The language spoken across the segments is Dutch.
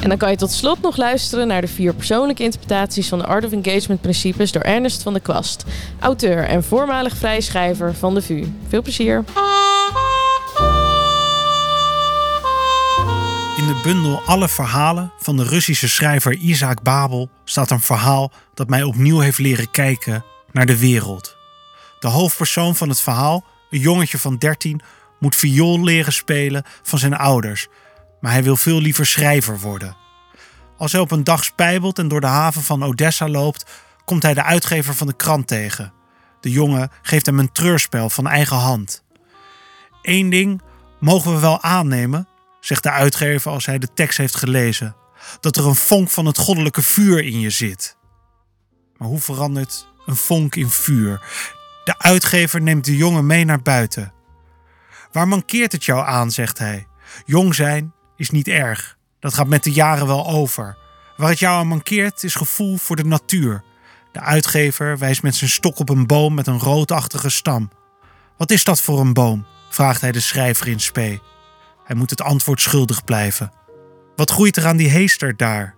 En dan kan je tot slot nog luisteren naar de 4 persoonlijke interpretaties van de Art of Engagement principes door Ernest van de Kwast, auteur en voormalig vrijschrijver van de VU. Veel plezier! In de bundel Alle verhalen van de Russische schrijver Isaac Babel staat een verhaal dat mij opnieuw heeft leren kijken naar de wereld. De hoofdpersoon van het verhaal, een jongetje van 13, moet viool leren spelen van zijn ouders, maar hij wil veel liever schrijver worden. Als hij op een dag spijbelt en door de haven van Odessa loopt, komt hij de uitgever van de krant tegen. De jongen geeft hem een treurspel van eigen hand. Eén ding mogen we wel aannemen, zegt de uitgever als hij de tekst heeft gelezen, dat er een vonk van het goddelijke vuur in je zit. Maar hoe verandert een vonk in vuur? De uitgever neemt de jongen mee naar buiten. Waar mankeert het jou aan, zegt hij. Jong zijn is niet erg. Dat gaat met de jaren wel over. Waar het jou aan mankeert is gevoel voor de natuur. De uitgever wijst met zijn stok op een boom met een roodachtige stam. Wat is dat voor een boom? Vraagt hij de schrijver in spe. Hij moet het antwoord schuldig blijven. Wat groeit er aan die heester daar?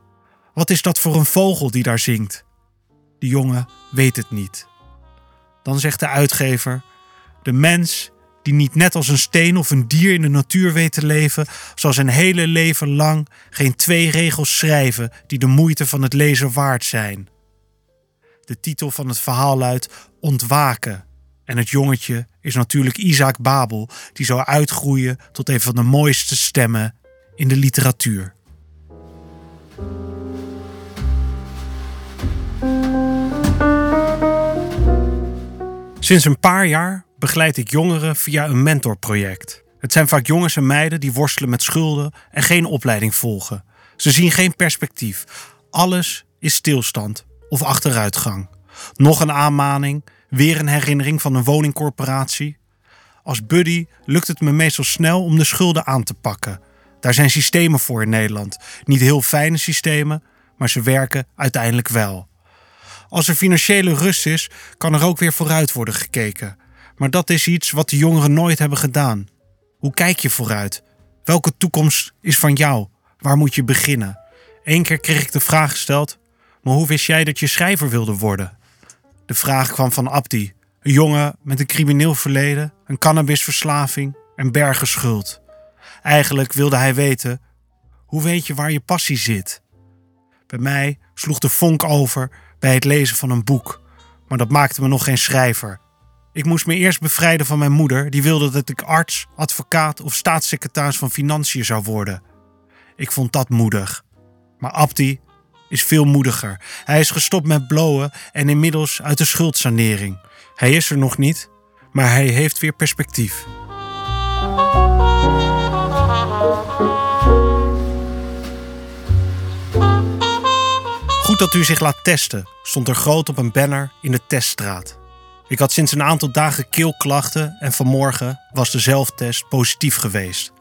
Wat is dat voor een vogel die daar zingt? De jongen weet het niet. Dan zegt de uitgever: de mens die niet net als een steen of een dier in de natuur weet te leven, zal zijn hele leven lang geen 2 regels schrijven die de moeite van het lezen waard zijn. De titel van het verhaal luidt Ontwaken. En het jongetje is natuurlijk Isaac Babel, die zou uitgroeien tot een van de mooiste stemmen in de literatuur. Sinds een paar jaar begeleid ik jongeren via een mentorproject. Het zijn vaak jongens en meiden die worstelen met schulden en geen opleiding volgen. Ze zien geen perspectief. Alles is stilstand of achteruitgang. Nog een aanmaning, weer een herinnering van een woningcorporatie. Als buddy lukt het me meestal snel om de schulden aan te pakken. Daar zijn systemen voor in Nederland. Niet heel fijne systemen, maar ze werken uiteindelijk wel. Als er financiële rust is, kan er ook weer vooruit worden gekeken. Maar dat is iets wat de jongeren nooit hebben gedaan. Hoe kijk je vooruit? Welke toekomst is van jou? Waar moet je beginnen? 1 keer kreeg ik de vraag gesteld: maar hoe wist jij dat je schrijver wilde worden? De vraag kwam van Abdi, een jongen met een crimineel verleden, een cannabisverslaving en bergen schuld. Eigenlijk wilde hij weten: hoe weet je waar je passie zit? Bij mij sloeg de vonk over bij het lezen van een boek, maar dat maakte me nog geen schrijver. Ik moest me eerst bevrijden van mijn moeder, die wilde dat ik arts, advocaat of staatssecretaris van Financiën zou worden. Ik vond dat moedig. Maar Abdi is veel moediger. Hij is gestopt met blowen en inmiddels uit de schuldsanering. Hij is er nog niet, maar hij heeft weer perspectief. Goed dat u zich laat testen, stond er groot op een banner in de teststraat. Ik had sinds een aantal dagen keelklachten en vanmorgen was de zelftest positief geweest.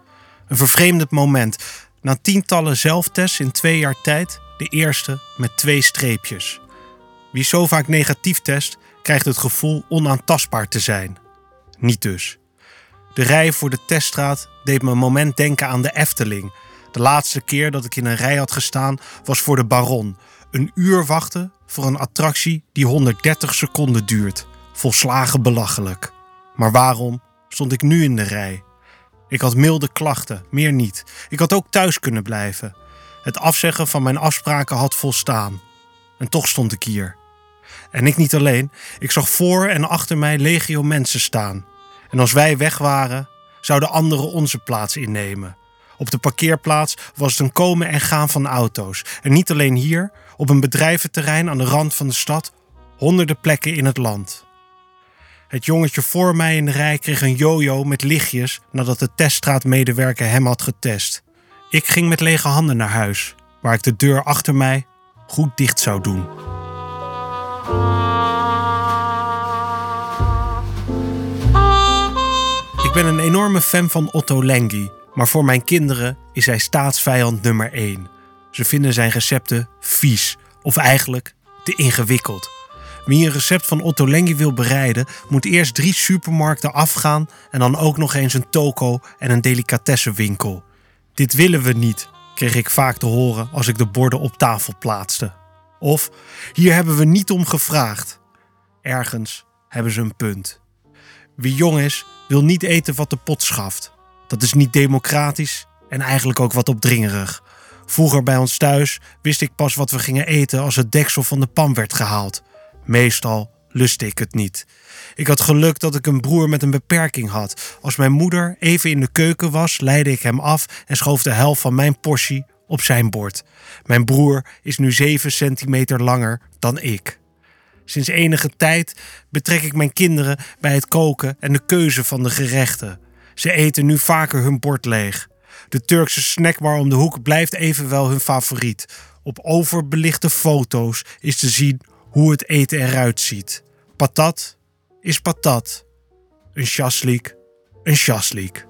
Een vervreemdend moment. Na tientallen zelftests in 2 jaar tijd, de eerste met 2 streepjes. Wie zo vaak negatief test, krijgt het gevoel onaantastbaar te zijn. Niet dus. De rij voor de teststraat deed me een moment denken aan de Efteling. De laatste keer dat ik in een rij had gestaan was voor de Baron. Een uur wachten voor een attractie die 130 seconden duurt. Volslagen belachelijk. Maar waarom stond ik nu in de rij? Ik had milde klachten, meer niet. Ik had ook thuis kunnen blijven. Het afzeggen van mijn afspraken had volstaan. En toch stond ik hier. En ik niet alleen. Ik zag voor en achter mij legio mensen staan. En als wij weg waren, zouden anderen onze plaats innemen. Op de parkeerplaats was het een komen en gaan van auto's. En niet alleen hier, op een bedrijventerrein aan de rand van de stad, honderden plekken in het land. Het jongetje voor mij in de rij kreeg een jojo met lichtjes nadat de teststraatmedewerker hem had getest. Ik ging met lege handen naar huis, waar ik de deur achter mij goed dicht zou doen. Ik ben een enorme fan van Otto Lenghi, maar voor mijn kinderen is hij staatsvijand nummer 1. Ze vinden zijn recepten vies, of eigenlijk te ingewikkeld. Wie een recept van Otto Lenghi wil bereiden, moet eerst 3 supermarkten afgaan en dan ook nog eens een toko en een delicatessenwinkel. Dit willen we niet, kreeg ik vaak te horen als ik de borden op tafel plaatste. Of, hier hebben we niet om gevraagd. Ergens hebben ze een punt. Wie jong is, wil niet eten wat de pot schaft. Dat is niet democratisch en eigenlijk ook wat opdringerig. Vroeger bij ons thuis wist ik pas wat we gingen eten als het deksel van de pan werd gehaald. Meestal lustte ik het niet. Ik had geluk dat ik een broer met een beperking had. Als mijn moeder even in de keuken was, leidde ik hem af en schoof de helft van mijn portie op zijn bord. Mijn broer is nu 7 centimeter langer dan ik. Sinds enige tijd betrek ik mijn kinderen bij het koken en de keuze van de gerechten. Ze eten nu vaker hun bord leeg. De Turkse snackbar om de hoek blijft evenwel hun favoriet. Op overbelichte foto's is te zien hoe het eten eruit ziet. Patat is patat. Een sjaslik, een sjaslik.